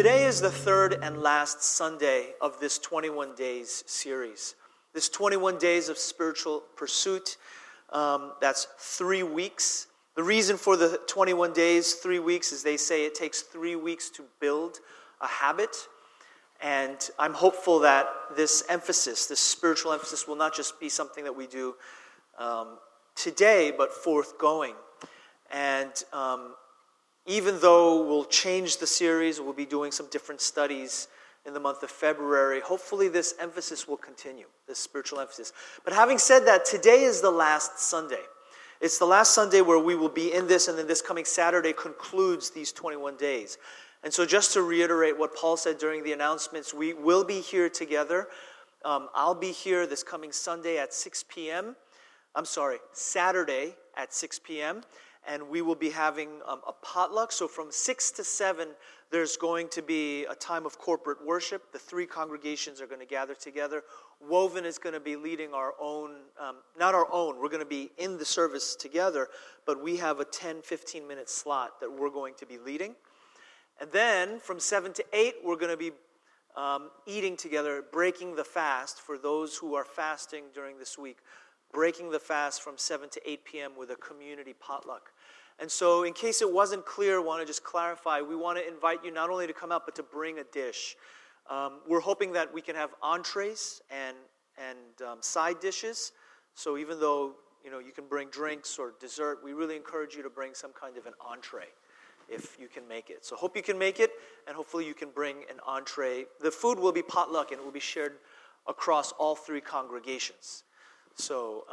Today is the third and last Sunday of this 21 Days series. This 21 Days of Spiritual Pursuit, that's 3 weeks. The reason for the 21 days, 3 weeks, is they say it takes 3 weeks to build a habit. And I'm hopeful that this emphasis, this spiritual emphasis, will not just be something that we do today, but forthgoing. And even though we'll change the series, we'll be doing some different studies in the month of February, hopefully this emphasis will continue, this spiritual emphasis. But having said that, today is the last Sunday. It's the last Sunday where we will be in this, and then this coming Saturday concludes these 21 days. And so just to reiterate what Paul said during the announcements, we will be here together. I'll be here this coming Sunday at 6 p.m. I'm sorry, Saturday at 6 p.m., and we will be having a potluck. So from 6 to 7, there's going to be a time of corporate worship. The three congregations are going to gather together. Woven is going to be leading our own, not our own, we're going to be in the service together, but we have a 10, 15-minute slot that we're going to be leading. And then from 7 to 8, we're going to be eating together, breaking the fast for those who are fasting during this week. Breaking the fast from 7 to 8 p.m. with a community potluck. And so in case it wasn't clear, I want to just clarify, we want to invite you not only to come out, but to bring a dish. We're hoping that we can have entrees and side dishes. So even though you can bring drinks or dessert, we really encourage you to bring some kind of an entree if you can make it. So hope you can make it, and hopefully you can bring an entree. The food will be potluck, and it will be shared across all three congregations. So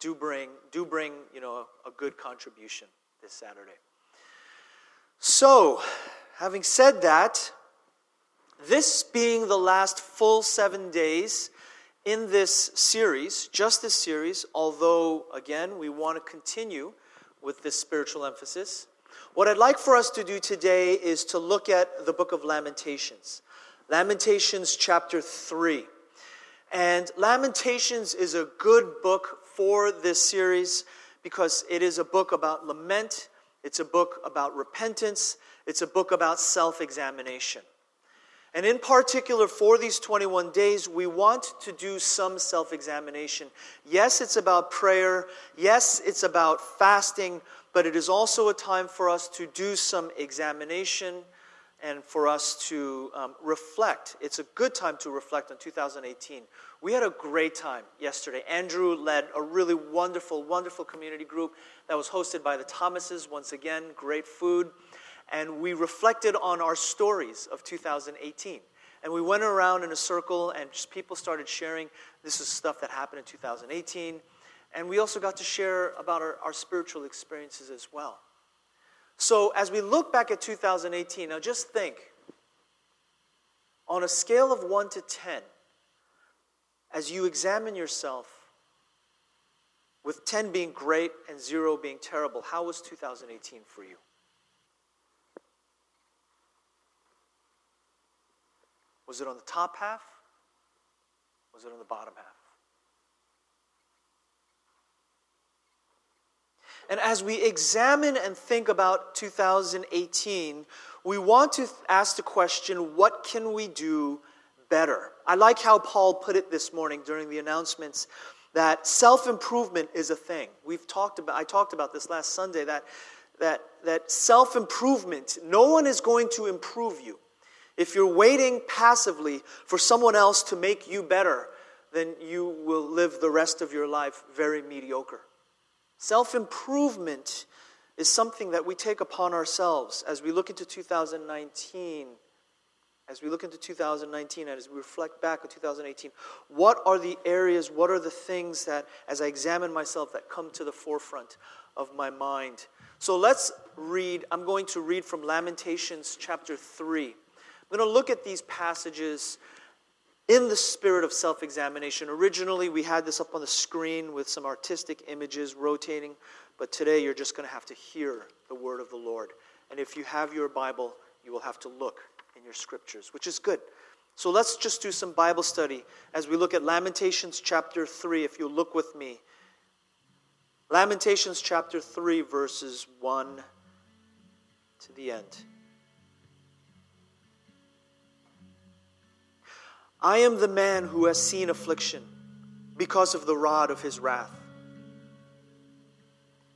do bring a good contribution this Saturday. So, having said that, this being the last full 7 days in this series, just this series, although, again, we want to continue with this spiritual emphasis, what I'd like for us to do today is to look at the book of Lamentations. Lamentations chapter 3. And Lamentations is a good book for this series because it is a book about lament, it's a book about repentance, it's a book about self-examination. And in particular, for these 21 days, we want to do some self-examination. Yes, it's about prayer. Yes, it's about fasting. But it is also a time for us to do some examination and for us to reflect. It's a good time to reflect on 2018. We had a great time yesterday. Andrew led a really wonderful, wonderful community group that was hosted by the Thomases. Once again, great food. And we reflected on our stories of 2018. And we went around in a circle, and just people started sharing, this is stuff that happened in 2018. And we also got to share about our spiritual experiences as well. So as we look back at 2018, now just think, on a scale of 1 to 10, as you examine yourself, with 10 being great and 0 being terrible, how was 2018 for you? Was it on the top half? Was it on the bottom half? And as we examine and think about 2018, we want to ask the question, what can we do better? I like how Paul put it this morning during the announcements, that self-improvement is a thing. I talked about this last Sunday, that self-improvement, no one is going to improve you. If you're waiting passively for someone else to make you better, then you will live the rest of your life very mediocre. Self-improvement is something that we take upon ourselves as we look into 2019. As we look into 2019 and as we reflect back on 2018, what are the areas, what are the things that, as I examine myself, that come to the forefront of my mind? So let's read. I'm going to read from Lamentations chapter 3. I'm going to look at these passages in the spirit of self-examination. Originally, we had this up on the screen with some artistic images rotating, but today you're just going to have to hear the word of the Lord. And if you have your Bible, you will have to look in your scriptures, which is good. So let's just do some Bible study as we look at Lamentations chapter 3, if you'll look with me. Lamentations chapter 3, verses 1 to the end. I am the man who has seen affliction because of the rod of his wrath.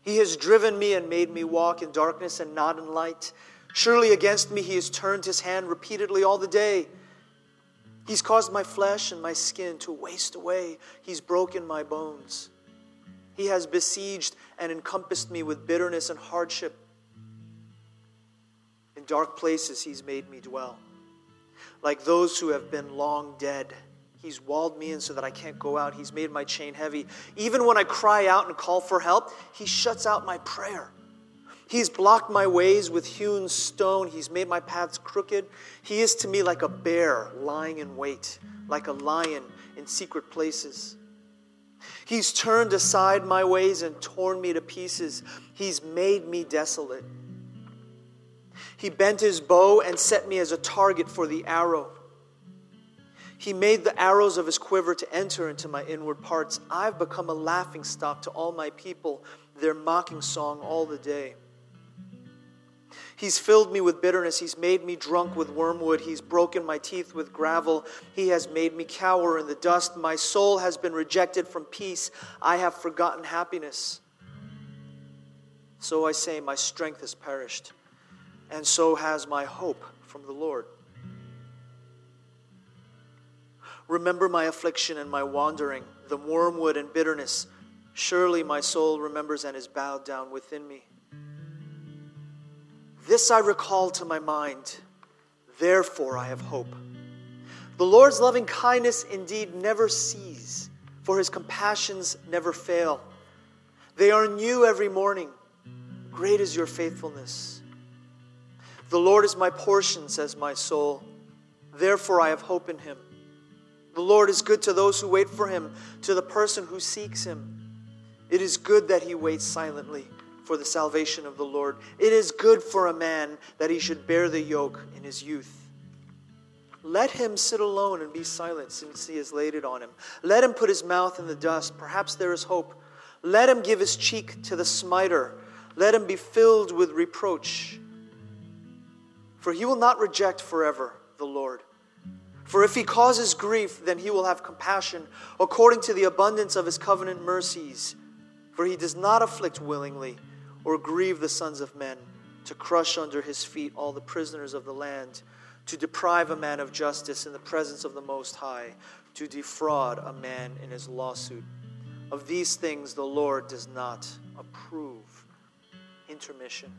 He has driven me and made me walk in darkness and not in light. Surely against me he has turned his hand repeatedly all the day. He's caused my flesh and my skin to waste away. He's broken my bones. He has besieged and encompassed me with bitterness and hardship. In dark places he's made me dwell. Like those who have been long dead, he's walled me in so that I can't go out. He's made my chain heavy. Even when I cry out and call for help, he shuts out my prayer. He's blocked my ways with hewn stone. He's made my paths crooked. He is to me like a bear lying in wait, like a lion in secret places. He's turned aside my ways and torn me to pieces. He's made me desolate. He bent his bow and set me as a target for the arrow. He made the arrows of his quiver to enter into my inward parts. I've become a laughingstock to all my people, their mocking song all the day. He's filled me with bitterness. He's made me drunk with wormwood. He's broken my teeth with gravel. He has made me cower in the dust. My soul has been rejected from peace. I have forgotten happiness. So I say, my strength has perished, and so has my hope from the Lord. Remember my affliction and my wandering, the wormwood and bitterness. Surely my soul remembers and is bowed down within me. This I recall to my mind, therefore I have hope. The Lord's loving kindness indeed never ceases, for his compassions never fail. They are new every morning. Great is your faithfulness. The Lord is my portion, says my soul, therefore I have hope in him. The Lord is good to those who wait for him, to the person who seeks him. It is good that he waits silently for the salvation of the Lord. It is good for a man that he should bear the yoke in his youth. Let him sit alone and be silent since he has laid it on him. Let him put his mouth in the dust. Perhaps there is hope. Let him give his cheek to the smiter. Let him be filled with reproach. For he will not reject forever the Lord. For if he causes grief, then he will have compassion according to the abundance of his covenant mercies. For he does not afflict willingly, or grieve the sons of men, to crush under his feet all the prisoners of the land, to deprive a man of justice in the presence of the Most High, to defraud a man in his lawsuit. Of these things the Lord does not approve. Intermission.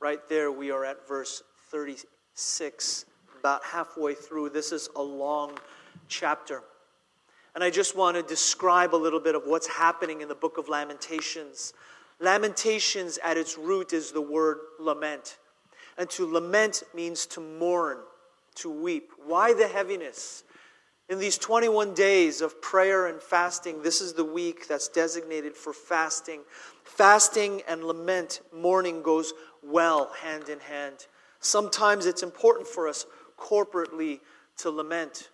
Right there we are at verse 36, about halfway through. This is a long chapter. And I just want to describe a little bit of what's happening in the book of Lamentations. Lamentations at its root is the word lament. And to lament means to mourn, to weep. Why the heaviness? In these 21 days of prayer and fasting, this is the week that's designated for fasting. Fasting and lament, mourning goes well hand in hand. Sometimes it's important for us corporately to lament.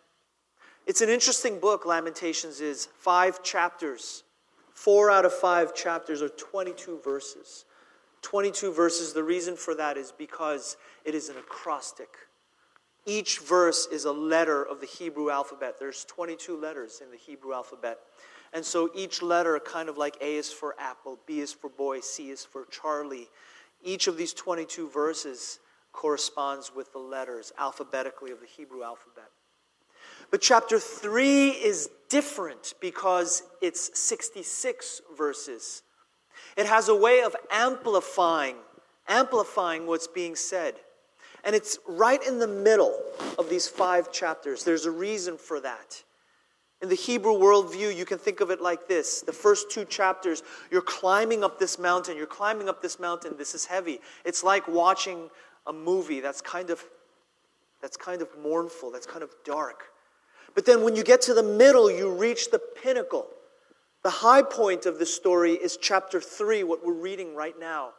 It's an interesting book, Lamentations is. 5 chapters. 4 out of 5 chapters are 22 verses. 22 verses, the reason for that is because it is an acrostic. Each verse is a letter of the Hebrew alphabet. There's 22 letters in the Hebrew alphabet. And so each letter, kind of like A is for apple, B is for boy, C is for Charlie. Each of these 22 verses corresponds with the letters alphabetically of the Hebrew alphabet. But chapter 3 is different because it's 66 verses. It has a way of amplifying what's being said. And it's right in the middle of these 5 chapters. There's a reason for that. In the Hebrew worldview, you can think of it like this. The first 2 chapters, you're climbing up this mountain. This is heavy. It's like watching a movie that's kind of mournful, that's kind of dark. But then when you get to the middle, you reach the pinnacle. The high point of the story is chapter 3, what we're reading right now.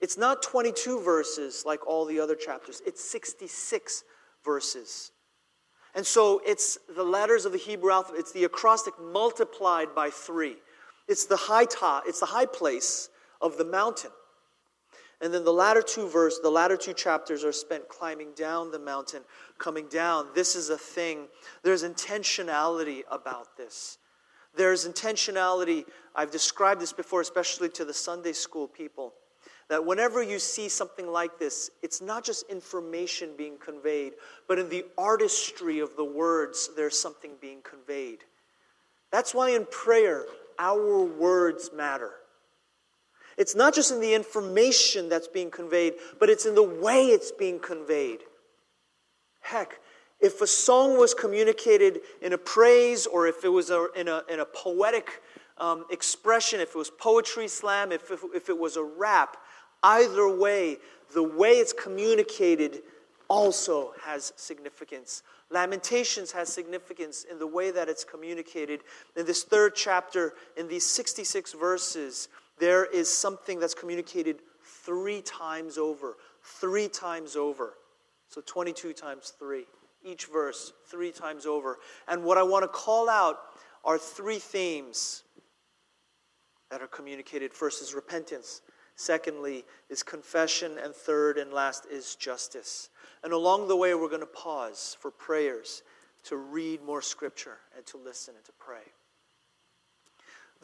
It's not 22 verses like all the other chapters. It's 66 verses. And so it's the letters of the Hebrew alphabet. It's the acrostic multiplied by 3. It's the high place of the mountain. And then the latter two chapters are spent climbing down the mountain, coming down. This is a thing. There's intentionality about this. There's intentionality. I've described this before, especially to the Sunday school people, that whenever you see something like this, it's not just information being conveyed, but in the artistry of the words, there's something being conveyed. That's why in prayer, our words matter. It's not just in the information that's being conveyed, but it's in the way it's being conveyed. Heck, if a song was communicated in a praise, or if it was in a poetic expression, if it was poetry slam, if it was a rap, either way, the way it's communicated also has significance. Lamentations has significance in the way that it's communicated. In this third chapter, in these 66 verses, there is something that's communicated three times over. So 22 times 3. Each verse, 3 times over. And what I want to call out are 3 themes that are communicated. First is repentance. Secondly is confession. And third and last is justice. And along the way, we're going to pause for prayers to read more scripture and to listen and to pray.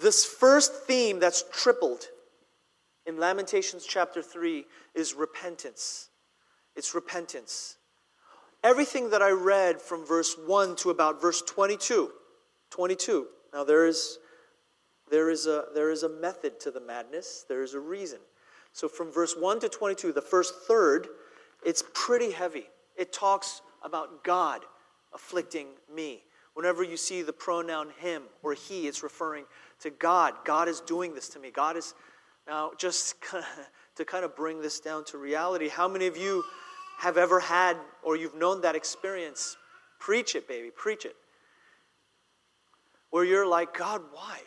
This first theme that's tripled in Lamentations chapter 3 is repentance. It's repentance. Everything that I read from verse 1 to about verse 22. Now there is a method to the madness. There is a reason. So from verse 1 to 22, the first third, it's pretty heavy. It talks about God afflicting me. Whenever you see the pronoun him or he, it's referring to God. God is doing this to me. God is, now just to kind of bring this down to reality, how many of you have ever had or you've known that experience? Preach it, baby, preach it. Where you're like, God, why?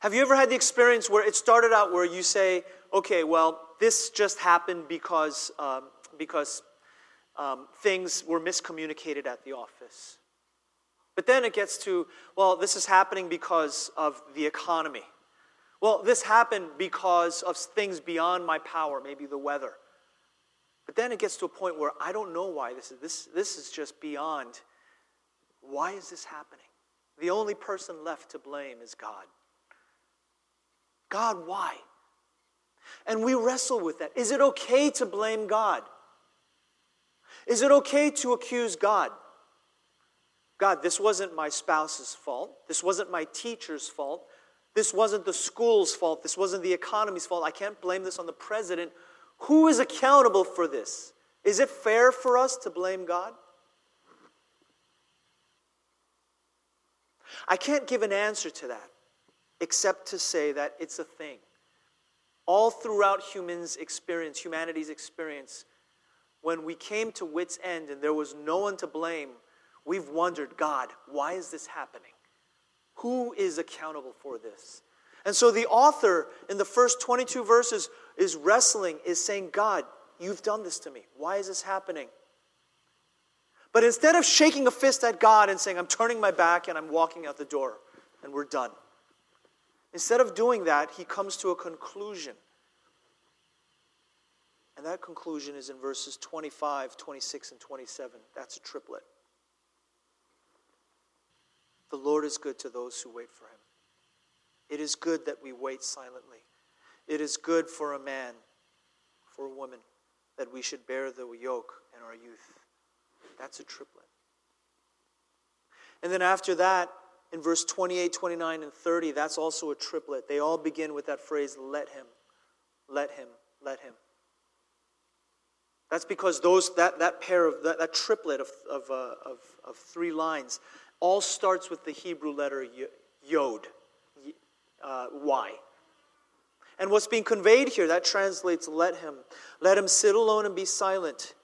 Have you ever had the experience where it started out where you say, okay, well, this just happened because things were miscommunicated at the office. But then it gets to, well, this is happening because of the economy. Well, this happened because of things beyond my power, maybe the weather. But then it gets to a point where I don't know why this is. This is just beyond. Why is this happening? The only person left to blame is God. God, why? And we wrestle with that. Is it okay to blame God? Is it okay to accuse God? God, this wasn't my spouse's fault. This wasn't my teacher's fault. This wasn't the school's fault. This wasn't the economy's fault. I can't blame this on the president. Who is accountable for this? Is it fair for us to blame God? I can't give an answer to that, except to say that it's a thing. All throughout humanity's experience, when we came to wit's end and there was no one to blame, we've wondered, God, why is this happening? Who is accountable for this? And so the author in the first 22 verses is wrestling, is saying, God, you've done this to me. Why is this happening? But instead of shaking a fist at God and saying, I'm turning my back and I'm walking out the door and we're done. Instead of doing that, he comes to a conclusion. And that conclusion is in verses 25, 26, and 27. That's a triplet. The Lord is good to those who wait for him. It is good that we wait silently. It is good for a man, for a woman, that we should bear the yoke in our youth. That's a triplet. And then after that, in verse 28, 29, and 30, that's also a triplet. They all begin with that phrase, let him, let him, let him. That's because that triplet of 3 lines all starts with the Hebrew letter yod, y. And what's being conveyed here, that translates let him sit alone and be silent,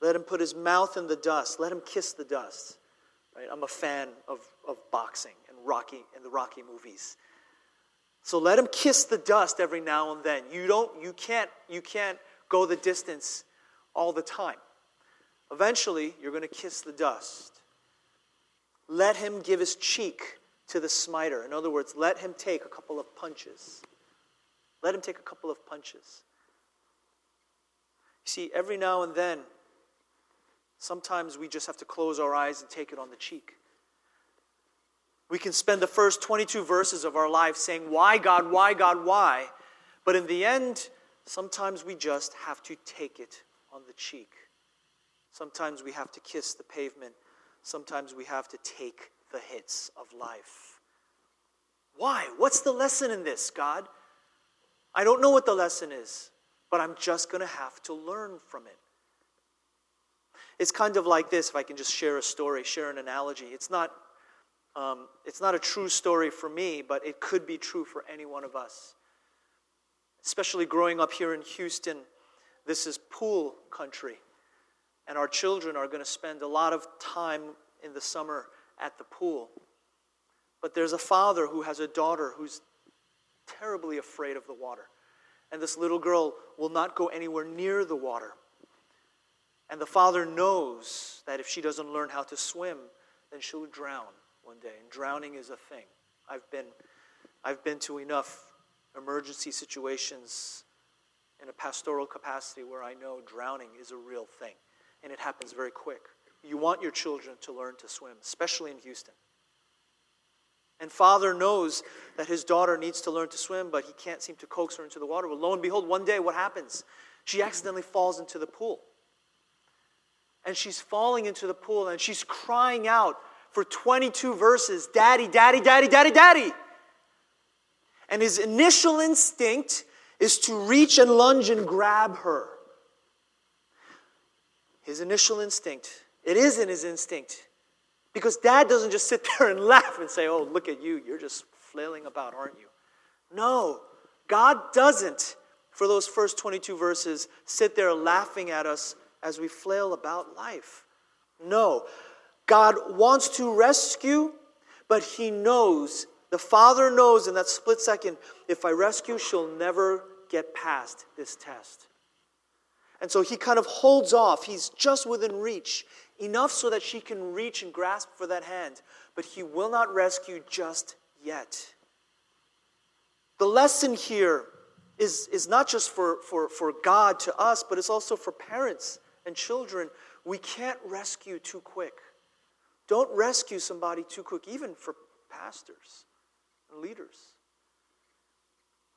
let him put his mouth in the dust, let him kiss the dust. Right? I'm a fan of boxing and the Rocky movies. So let him kiss the dust every now and then. You can't go the distance all the time. Eventually, you're going to kiss the dust. Let him give his cheek to the smiter. In other words, let him take a couple of punches. Let him take a couple of punches. You see, every now and then, sometimes we just have to close our eyes and take it on the cheek. We can spend the first 22 verses of our life saying, why God, why God, why? But in the end, sometimes we just have to take it on the cheek. Sometimes we have to kiss the pavement. Sometimes we have to take the hits of life. Why? What's the lesson in this, God? I don't know what the lesson is, but I'm just going to have to learn from it. It's kind of like this, if I can just share a story, share an analogy. It's not a true story for me, but it could be true for any one of us. Especially growing up here in Houston, this is pool country. And our children are going to spend a lot of time in the summer at the pool. But there's a father who has a daughter who's terribly afraid of the water. And this little girl will not go anywhere near the water. And the father knows that if she doesn't learn how to swim, then she'll drown one day. And drowning is a thing. I've been to enough emergency situations in a pastoral capacity where I know drowning is a real thing. And it happens very quick. You want your children to learn to swim, especially in Houston. And father knows that his daughter needs to learn to swim, but he can't seem to coax her into the water. Well, lo and behold, one day what happens? She accidentally falls into the pool. And she's falling into the pool, and she's crying out for 22 verses, Daddy, Daddy, Daddy, Daddy, Daddy. And his initial instinct is to reach and lunge and grab her. His initial instinct. It isn't his instinct. Because Dad doesn't just sit there and laugh and say, oh, look at you, you're just flailing about, aren't you? No, God doesn't, for those first 22 verses, sit there laughing at us as we flail about life. No, God wants to rescue, but he knows, the Father knows in that split second, if I rescue, she'll never get past this test. And so he kind of holds off. He's just within reach, enough so that she can reach and grasp for that hand. But he will not rescue just yet. The lesson here is not just for God to us, but it's also for parents and children. We can't rescue too quick. Don't rescue somebody too quick, even for pastors and leaders.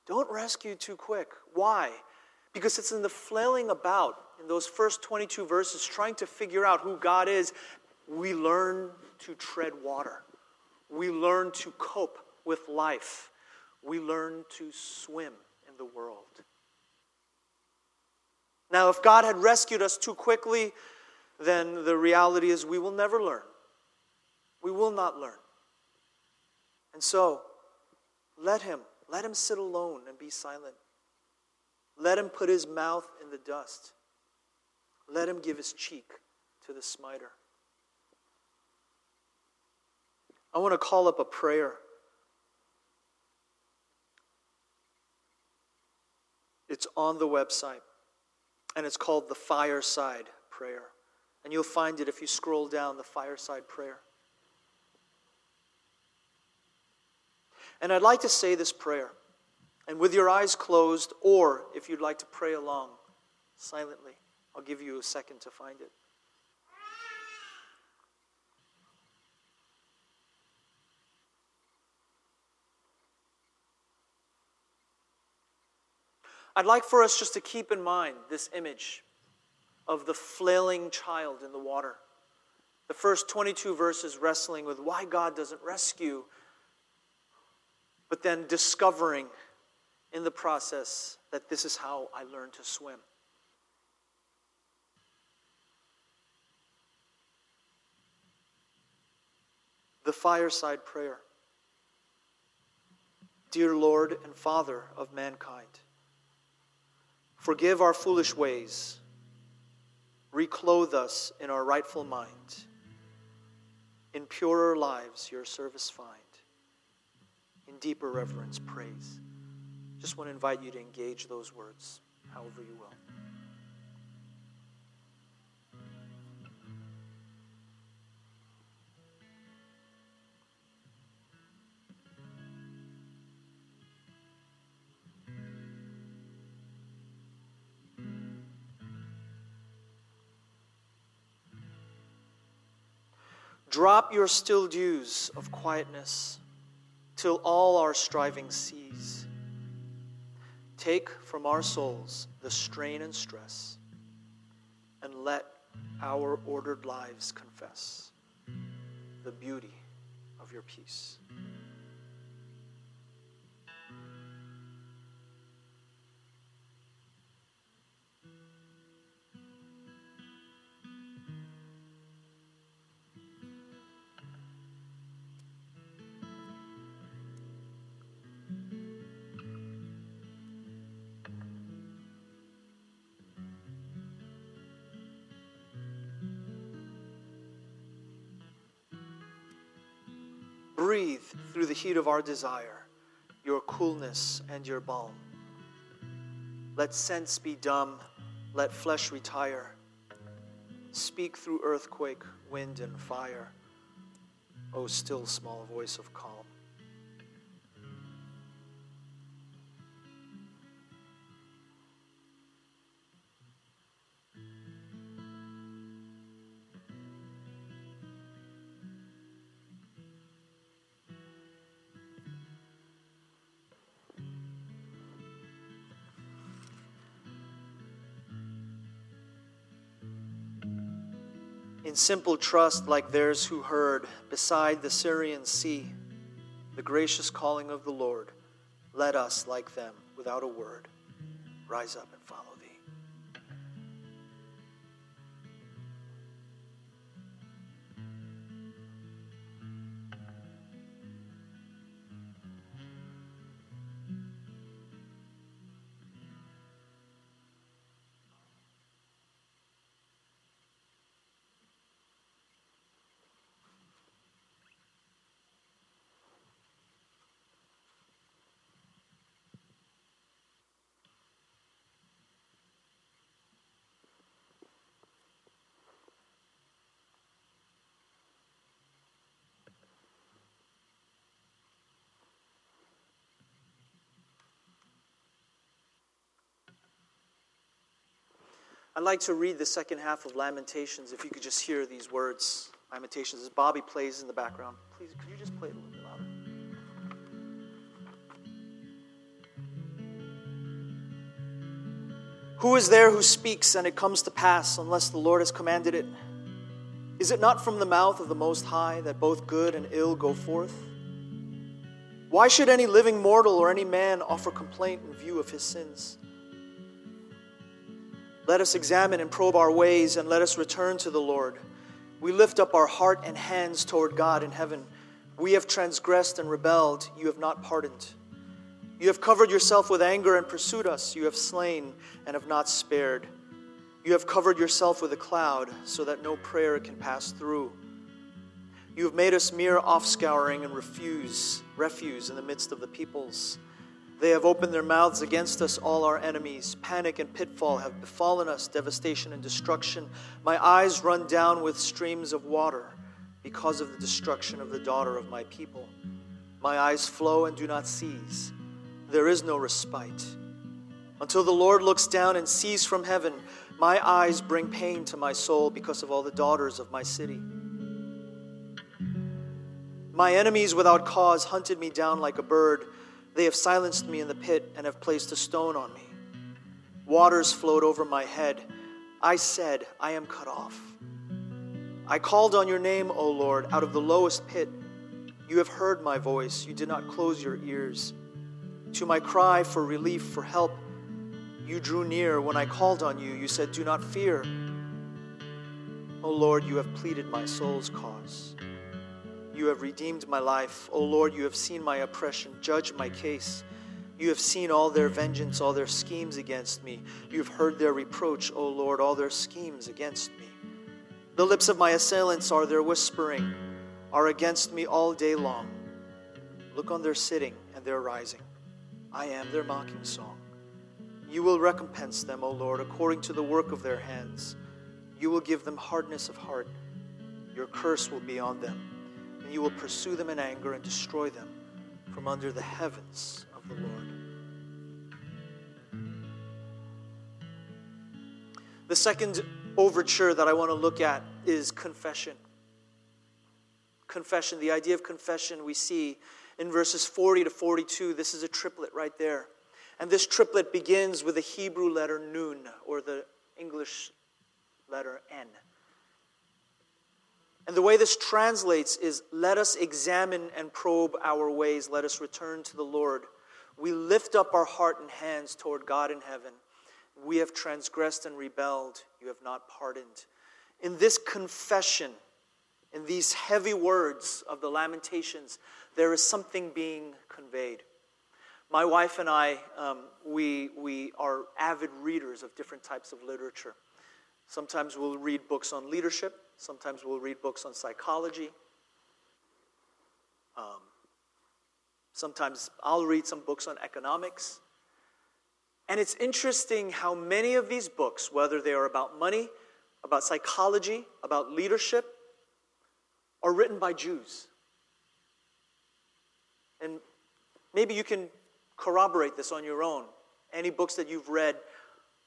Don't rescue too quick. Why? Because it's in the flailing about, in those first 22 verses, trying to figure out who God is, we learn to tread water. We learn to cope with life. We learn to swim in the world. Now, if God had rescued us too quickly, then the reality is we will never learn. We will not learn. And so, let him sit alone and be silent. Let him put his mouth in the dust. Let him give his cheek to the smiter. I want to call up a prayer. It's on the website, and it's called the Fireside Prayer. And you'll find it if you scroll down, the Fireside Prayer. And I'd like to say this prayer. And with your eyes closed, or if you'd like to pray along silently, I'll give you a second to find it. I'd like for us just to keep in mind this image of the flailing child in the water. The first 22 verses wrestling with why God doesn't rescue, but then discovering in the process that this is how I learned to swim. The Fireside Prayer. Dear Lord and Father of mankind, forgive our foolish ways. Reclothe us in our rightful mind. In purer lives your service find. In deeper reverence praise. Just want to invite you to engage those words, however you will. Drop your still dews of quietness till all our striving cease. Take from our souls the strain and stress, and let our ordered lives confess the beauty of your peace. Breathe through the heat of our desire, your coolness and your balm. Let sense be dumb, let flesh retire. Speak through earthquake, wind, and fire, O still small voice of calm. In simple trust like theirs who heard, beside the Syrian sea, the gracious calling of the Lord, let us, like them, without a word, rise up and follow thee. I'd like to read the second half of Lamentations, if you could just hear these words. Lamentations, as Bobby plays in the background. Please, could you just play it a little bit louder? Who is there who speaks and it comes to pass unless the Lord has commanded it? Is it not from the mouth of the Most High that both good and ill go forth? Why should any living mortal or any man offer complaint in view of his sins? Let us examine and probe our ways, and let us return to the Lord. We lift up our heart and hands toward God in heaven. We have transgressed and rebelled. You have not pardoned. You have covered yourself with anger and pursued us. You have slain and have not spared. You have covered yourself with a cloud so that no prayer can pass through. You have made us mere offscouring and refuse in the midst of the peoples. They have opened their mouths against us, all our enemies. Panic and pitfall have befallen us, devastation and destruction. My eyes run down with streams of water because of the destruction of the daughter of my people. My eyes flow and do not cease. There is no respite. Until the Lord looks down and sees from heaven, my eyes bring pain to my soul because of all the daughters of my city. My enemies without cause hunted me down like a bird. They have silenced me in the pit and have placed a stone on me. Waters flowed over my head. I said, I am cut off. I called on your name, O Lord, out of the lowest pit. You have heard my voice. You did not close your ears. To my cry for relief, for help, you drew near. When I called on you, you said, do not fear. O Lord, you have pleaded my soul's cause. You have redeemed my life. O Lord, you have seen my oppression. Judge my case. You have seen all their vengeance, all their schemes against me. You have heard their reproach, O Lord, all their schemes against me. The lips of my assailants are their whispering, are against me all day long. Look on their sitting and their rising. I am their mocking song. You will recompense them, O Lord, according to the work of their hands. You will give them hardness of heart. Your curse will be on them. And you will pursue them in anger and destroy them from under the heavens of the Lord. The second overture that I want to look at is confession. confession, the idea of confession we see in verses 40 to 42. This is a triplet right there. And this triplet begins with the Hebrew letter nun, or the English letter N. And the way this translates is, let us examine and probe our ways. Let us return to the Lord. We lift up our heart and hands toward God in heaven. We have transgressed and rebelled. You have not pardoned. In this confession, in these heavy words of the Lamentations, there is something being conveyed. My wife and I, we are avid readers of different types of literature. Sometimes we'll read books on leadership. Sometimes we'll read books on psychology. Sometimes I'll read some books on economics. And it's interesting how many of these books, whether they are about money, about psychology, about leadership, are written by Jews. And maybe you can corroborate this on your own. Any books that you've read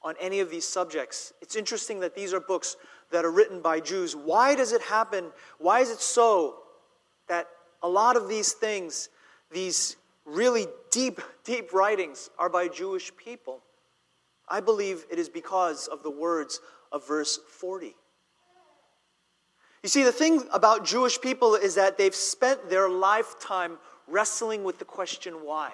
on any of these subjects, it's interesting that these are books that are written by Jews. Why does it happen? Why is it so that a lot of these things, these really deep, deep writings, are by Jewish people? I believe it is because of the words of verse 40. You see, the thing about Jewish people is that they've spent their lifetime wrestling with the question why.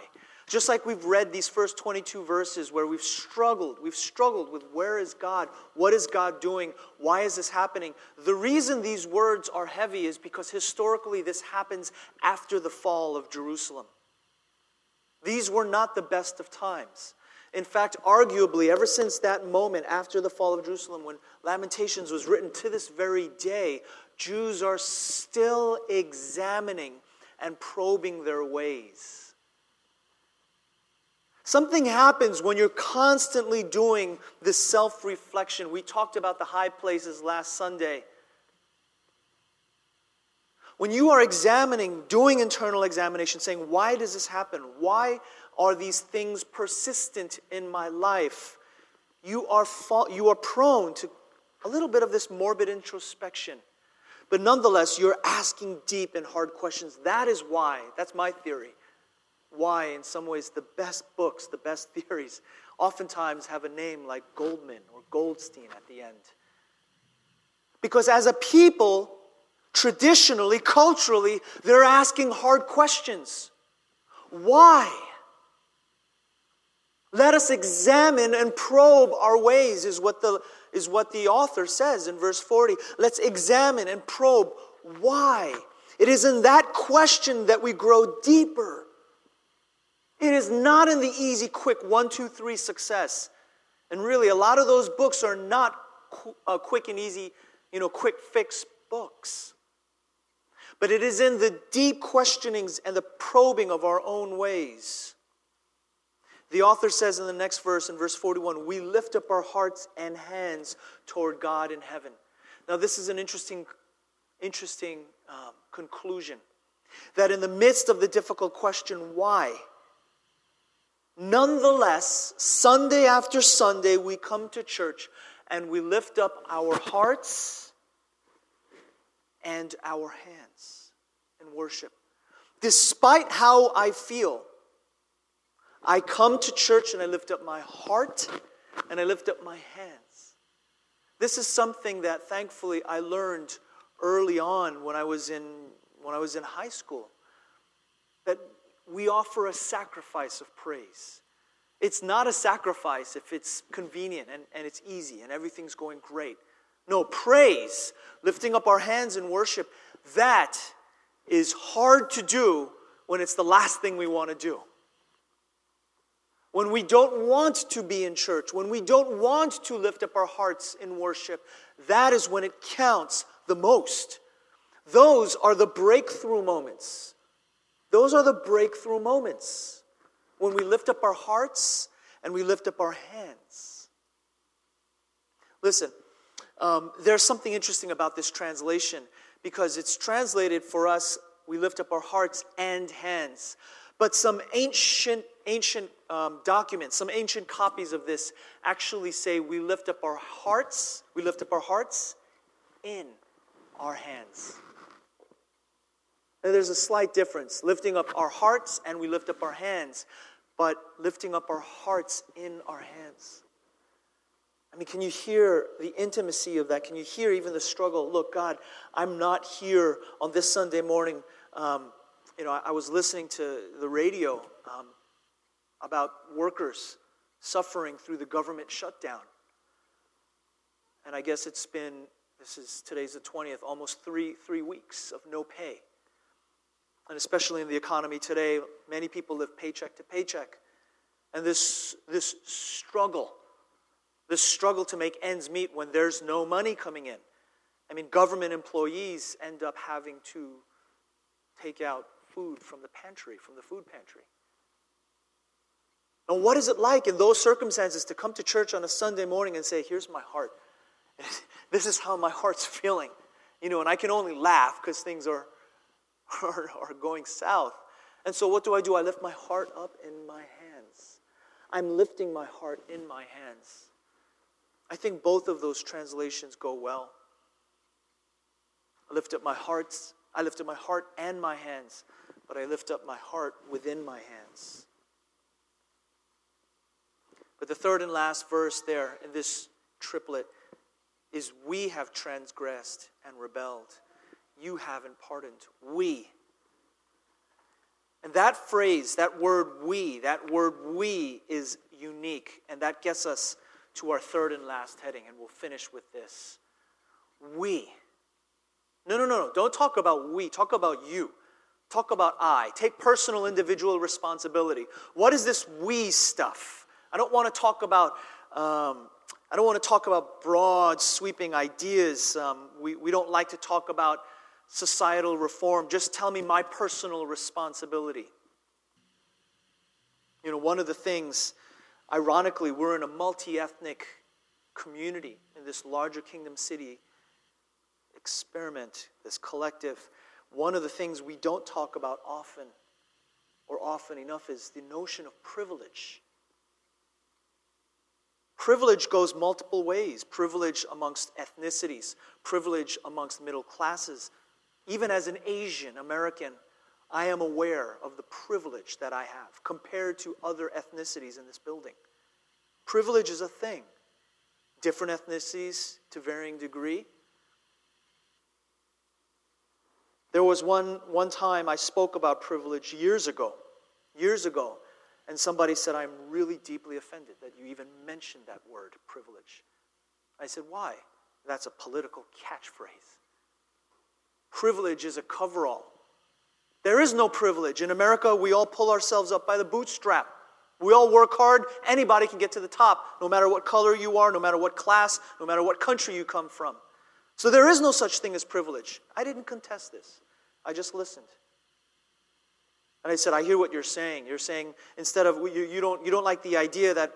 Just like we've read these first 22 verses where we've struggled with where is God, what is God doing, why is this happening? The reason these words are heavy is because historically this happens after the fall of Jerusalem. These were not the best of times. In fact, arguably, ever since that moment after the fall of Jerusalem when Lamentations was written to this very day, Jews are still examining and probing their ways. Something happens when you're constantly doing this self-reflection. We talked about the high places last Sunday. When you are examining, doing internal examination, saying, why does this happen? Why are these things persistent in my life? You are prone to a little bit of this morbid introspection. But nonetheless, you're asking deep and hard questions. That is why, that's my theory, why in some ways the best books, the best theories, oftentimes have a name like Goldman or Goldstein at the end. Because as a people, traditionally, culturally, they're asking hard questions. Why? Let us examine and probe our ways is what the author says in verse 40. Let's examine and probe why. It is in that question that we grow deeper. It is not in the easy, quick 1, 2, 3 success. And really, a lot of those books are not quick and easy, quick fix books. But it is in the deep questionings and the probing of our own ways. The author says in the next verse, in verse 41, we lift up our hearts and hands toward God in heaven. Now this is an interesting conclusion. That in the midst of the difficult question, why? Nonetheless, Sunday after Sunday, we come to church and we lift up our hearts and our hands in worship. Despite how I feel, I come to church and I lift up my heart and I lift up my hands. This is something that thankfully I learned early on when I was in high school. That we offer a sacrifice of praise. It's not a sacrifice if it's convenient and it's easy and everything's going great. No, praise, lifting up our hands in worship, that is hard to do when it's the last thing we want to do. When we don't want to be in church, when we don't want to lift up our hearts in worship, that is when it counts the most. Those are the breakthrough moments. Those are the breakthrough moments. When we lift up our hearts and we lift up our hands. Listen, there's something interesting about this translation because it's translated for us, we lift up our hearts and hands. But some ancient documents, some ancient copies of this actually say we lift up our hearts in our hands. Now, there's a slight difference. Lifting up our hearts and we lift up our hands. But lifting up our hearts in our hands. I mean, can you hear the intimacy of that? Can you hear even the struggle? Look, God, I'm not here on this Sunday morning. I was listening to the radio about workers suffering through the government shutdown. And I guess it's been, today's the 20th, almost three weeks of no pay. And especially in the economy today, many people live paycheck to paycheck. And this struggle to make ends meet when there's no money coming in. I mean, government employees end up having to take out food from the pantry, from the food pantry. Now, what is it like in those circumstances to come to church on a Sunday morning and say, here's my heart. This is how my heart's feeling. And I can only laugh because things are going south. And so what do? I lift my heart up in my hands. I'm lifting my heart in my hands. I think both of those translations go well. I lift up my heart and my hands, but I lift up my heart within my hands. But the third and last verse there in this triplet is, we have transgressed and rebelled. You haven't pardoned. We. And that phrase, that word we is unique. And that gets us to our third and last heading. And we'll finish with this. We. No. Don't talk about we. Talk about you. Talk about I. Take personal individual responsibility. What is this we stuff? I don't want to talk about broad, sweeping ideas. We don't like to talk about societal reform. Just tell me my personal responsibility. One of the things, ironically, we're in a multi-ethnic community in this larger Kingdom City experiment, this collective. One of the things we don't talk about often, or often enough, is the notion of privilege. Privilege goes multiple ways. Privilege amongst ethnicities. Privilege amongst middle classes. Even as an Asian American, I am aware of the privilege that I have compared to other ethnicities in this building. Privilege is a thing. Different ethnicities to varying degree. There was one time I spoke about privilege years ago. And somebody said, I'm really deeply offended that you even mentioned that word, privilege. I said, why? That's a political catchphrase. Privilege is a coverall. There is no privilege. In America, we all pull ourselves up by the bootstrap. We all work hard. Anybody can get to the top, no matter what color you are, no matter what class, no matter what country you come from. So there is no such thing as privilege. I didn't contest this. I just listened. And I said, I hear what you're saying. You're saying instead of you don't like the idea that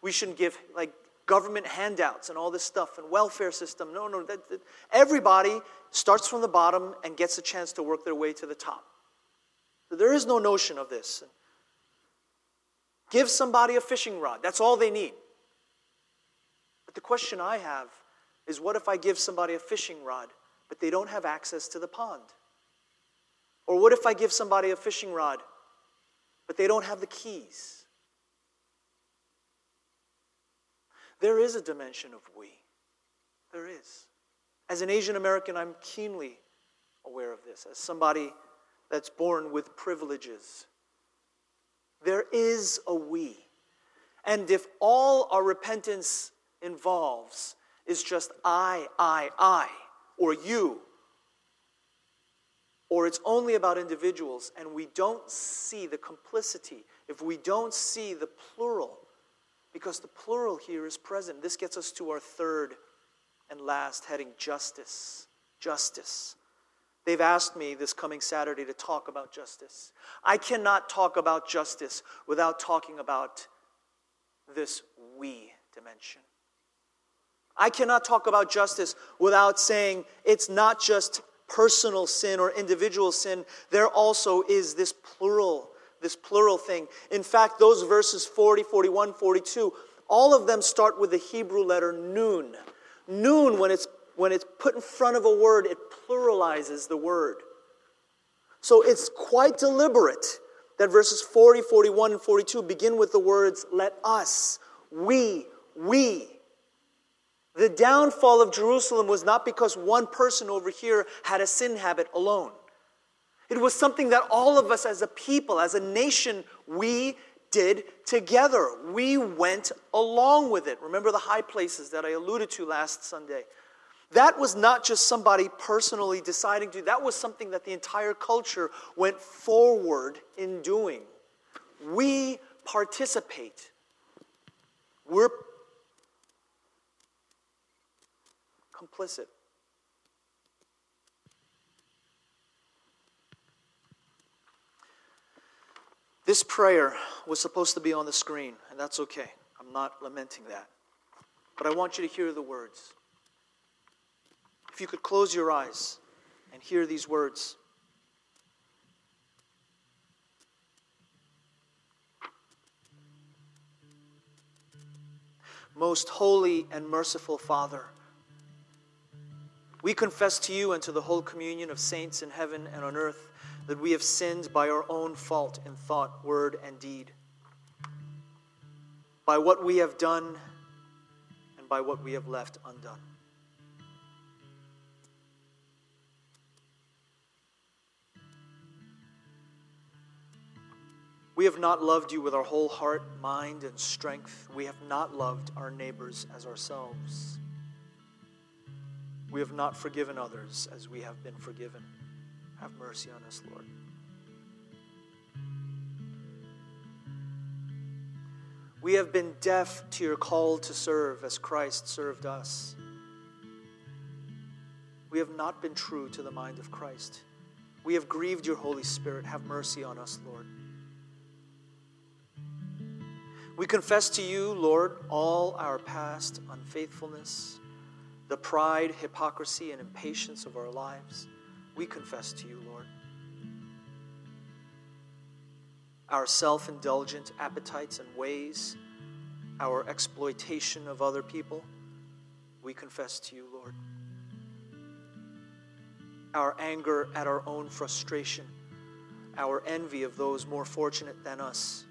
we shouldn't give like government handouts and all this stuff and welfare system. No. That everybody starts from the bottom and gets a chance to work their way to the top. So there is no notion of this. Give somebody a fishing rod. That's all they need. But the question I have is, what if I give somebody a fishing rod, but they don't have access to the pond? Or what if I give somebody a fishing rod, but they don't have the keys? There is a dimension of we. There is. As an Asian American, I'm keenly aware of this. As somebody that's born with privileges, there is a we. And if all our repentance involves is just I, or you, or it's only about individuals, and we don't see the complicity, if we don't see the plural, because the plural here is present. This gets us to our third and last heading, justice. Justice. They've asked me this coming Saturday to talk about justice. I cannot talk about justice without talking about this we dimension. I cannot talk about justice without saying it's not just personal sin or individual sin. There also is this plural thing. In fact, those verses 40, 41, 42, all of them start with the Hebrew letter nun. Nun, when it's put in front of a word, it pluralizes the word. So it's quite deliberate that verses 40, 41, and 42 begin with the words, let us, we. The downfall of Jerusalem was not because one person over here had a sin habit alone. It was something that all of us as a people, as a nation, we did together. We went along with it. Remember the high places that I alluded to last Sunday. That was not just somebody personally deciding to do. That was something that the entire culture went forward in doing. We participate. We're complicit. This prayer was supposed to be on the screen, and that's okay. I'm not lamenting that. But I want you to hear the words. If you could close your eyes and hear these words. Most holy and merciful Father, we confess to you and to the whole communion of saints in heaven and on earth that we have sinned by our own fault in thought, word, and deed, by what we have done and by what we have left undone. We have not loved you with our whole heart, mind, and strength. We have not loved our neighbors as ourselves. We have not forgiven others as we have been forgiven. Have mercy on us, Lord. We have been deaf to your call to serve as Christ served us. We have not been true to the mind of Christ. We have grieved your Holy Spirit. Have mercy on us, Lord. We confess to you, Lord, all our past unfaithfulness, the pride, hypocrisy, and impatience of our lives. We confess to you, Lord, our self-indulgent appetites and ways, our exploitation of other people. We confess to you, Lord, our anger at our own frustration, our envy of those more fortunate than us.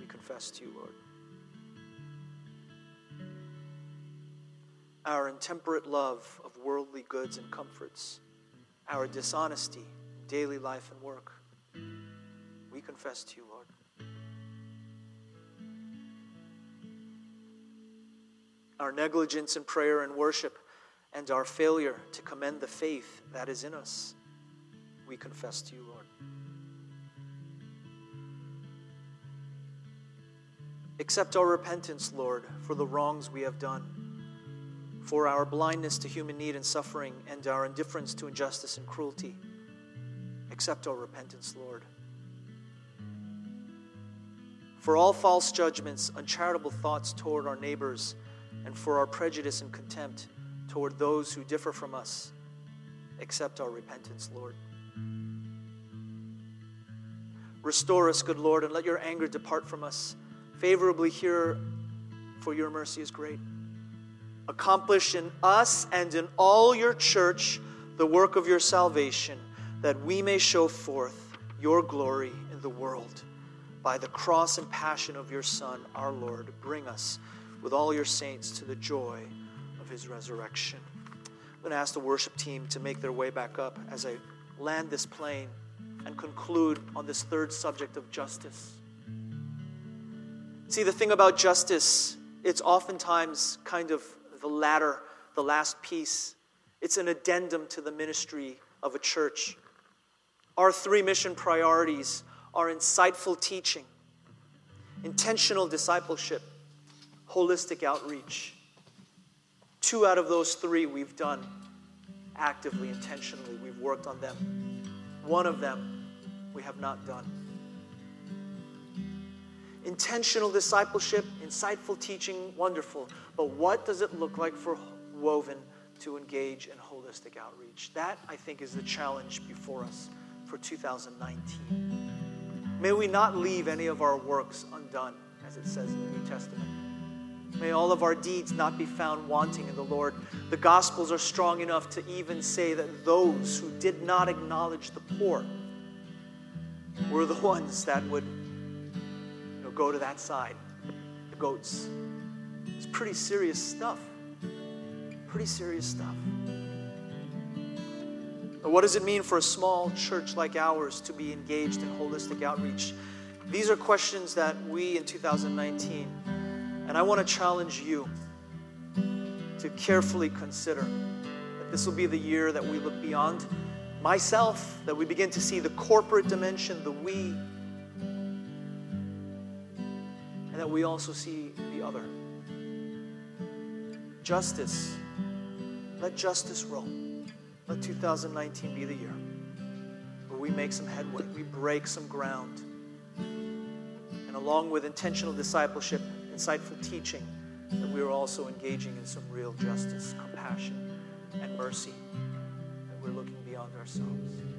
We confess to you, Lord, our intemperate love of worldly goods and comforts, our dishonesty in daily life and work. We confess to you, Lord, our negligence in prayer and worship and our failure to commend the faith that is in us. We confess to you, Lord. Accept our repentance, Lord, for the wrongs we have done, for our blindness to human need and suffering, and our indifference to injustice and cruelty. Accept our repentance, Lord, for all false judgments, uncharitable thoughts toward our neighbors, and for our prejudice and contempt toward those who differ from us. Accept our repentance, Lord. Restore us, good Lord, and let your anger depart from us. Favorably hear, for your mercy is great. Accomplish in us and in all your church the work of your salvation, that we may show forth your glory in the world. By the cross and passion of your Son, our Lord, bring us with all your saints to the joy of his resurrection. I'm going to ask the worship team to make their way back up as I land this plane and conclude on this third subject of justice. See, the thing about justice, it's oftentimes kind of the latter, the last piece. It's an addendum to the ministry of a church. Our three mission priorities are insightful teaching, intentional discipleship, holistic outreach. Two out of those three we've done actively, intentionally. We've worked on them. One of them we have not done. Intentional discipleship, insightful teaching, wonderful. But what does it look like for Woven to engage in holistic outreach? That, I think, is the challenge before us for 2019. May we not leave any of our works undone, as it says in the New Testament. May all of our deeds not be found wanting in the Lord. The Gospels are strong enough to even say that those who did not acknowledge the poor were the ones that would go to that side, the goats. It's pretty serious stuff. Pretty serious stuff. But what does it mean for a small church like ours to be engaged in holistic outreach? These are questions that we in 2019, and I want to challenge you to carefully consider that this will be the year that we look beyond myself, that we begin to see the corporate dimension, the we, and that we also see the other. Justice. Let justice roll. Let 2019 be the year where we make some headway, we break some ground. And along with intentional discipleship, insightful teaching, that we are also engaging in some real justice, compassion, and mercy. And we're looking beyond ourselves.